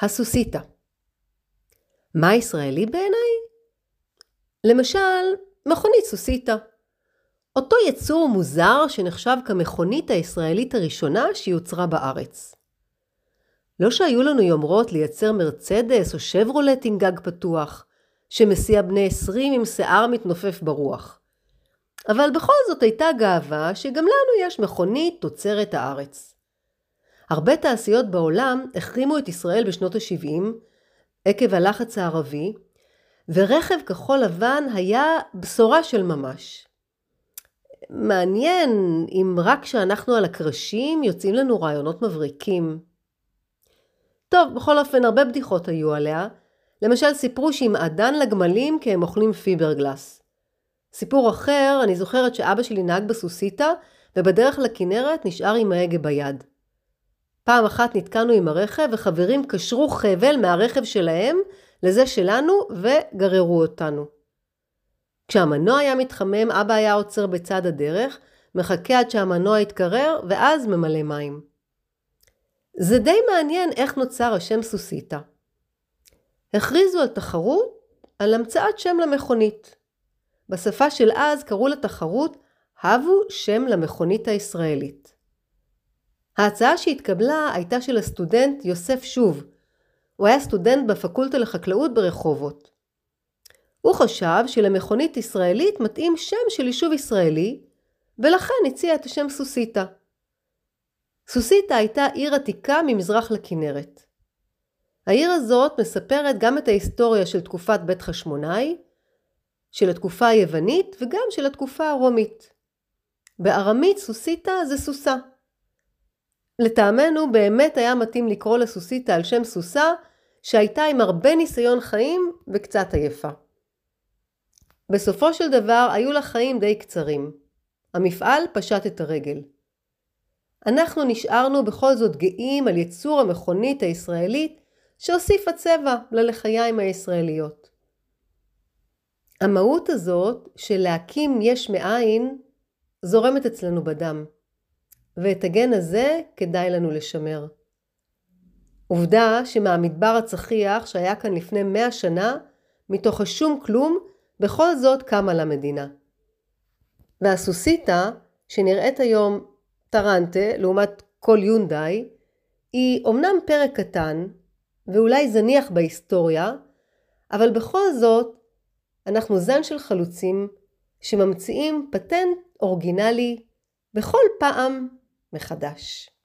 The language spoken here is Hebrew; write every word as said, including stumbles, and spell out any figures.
הסוסיתא. מה ישראלי בעיניי? למשל, מכונית סוסיתא. אותו יצור מוזר שנחשב כמכונית הישראלית הראשונה שיוצרה בארץ. לא שהיו לנו יומרות לייצר מרצדס או שברולט עם גג פתוח, שמסיע בני עשרים עם שיער מתנופף ברוח. אבל בכל זאת הייתה גאווה שגם לנו יש מכונית תוצרת הארץ. הרבה תעשיות בעולם החרימו את ישראל בשנות ה-שבעים, עקב הלחץ הערבי, ורכב כחול לבן היה בשורה של ממש. מעניין אם רק שאנחנו על הקרשים יוצאים לנו רעיונות מבריקים. טוב, בכל אופן הרבה בדיחות היו עליה. למשל סיפרו שעם עדן לגמלים כי הם אוכלים פיברגלס. סיפור אחר, אני זוכרת שאבא שלי נהג בסוסיתא ובדרך לכנרת נשאר עם ההגה ביד. פעם אחת נתקענו עם הרכב וחברים קשרו חבל מהרכב שלהם לזה שלנו וגררו אותנו. כשהמנוע היה מתחמם, אבא היה עוצר בצד הדרך, מחכה עד שהמנוע יתקרר ואז ממלא מים. זה די מעניין איך נוצר השם סוסיתא. הכריזו על תחרות על המצאת שם למכונית. בשפה של אז קראו לתחרות הבו שם למכונית הישראלית. ההצעה שהתקבלה הייתה של הסטודנט יוסף שוב. הוא היה סטודנט בפקולטה לחקלאות ברחובות. הוא חשב שלמכונית ישראלית מתאים שם של יישוב ישראלי, ולכן הציע את השם סוסיתא. סוסיתא הייתה עיר עתיקה ממזרח לכנרת. העיר הזאת מספרת גם את ההיסטוריה של תקופת בית חשמונאי, של התקופה היוונית וגם של התקופה הרומית. בארמית סוסיתא זה סוסה. לטעמנו באמת היה מתאים לקרוא לסוסיתא על שם סוסה, שהייתה עם הרבה ניסיון חיים וקצת עייפה. בסופו של דבר היו לה חיים די קצרים. המפעל פשט את הרגל. אנחנו נשארנו בכל זאת גאים על יצור המכונית הישראלית שהוסיף הצבע ללחיים הישראליות. המהות הזאת של להקים יש מאין זורמת אצלנו בדם, ואת הגן הזה כדאי לנו לשמר. עובדה שמהמדבר הצחיח שהיה כאן לפני מאה שנה, מתוך השום כלום, בכל זאת קמה למדינה. והסוסיתא, שנראית היום טרנטה לעומת כל יונדאי, היא אומנם פרק קטן, ואולי זניח בהיסטוריה, אבל בכל זאת אנחנו זן של חלוצים שממציאים פטנט אורגינלי בכל פעם מחדש.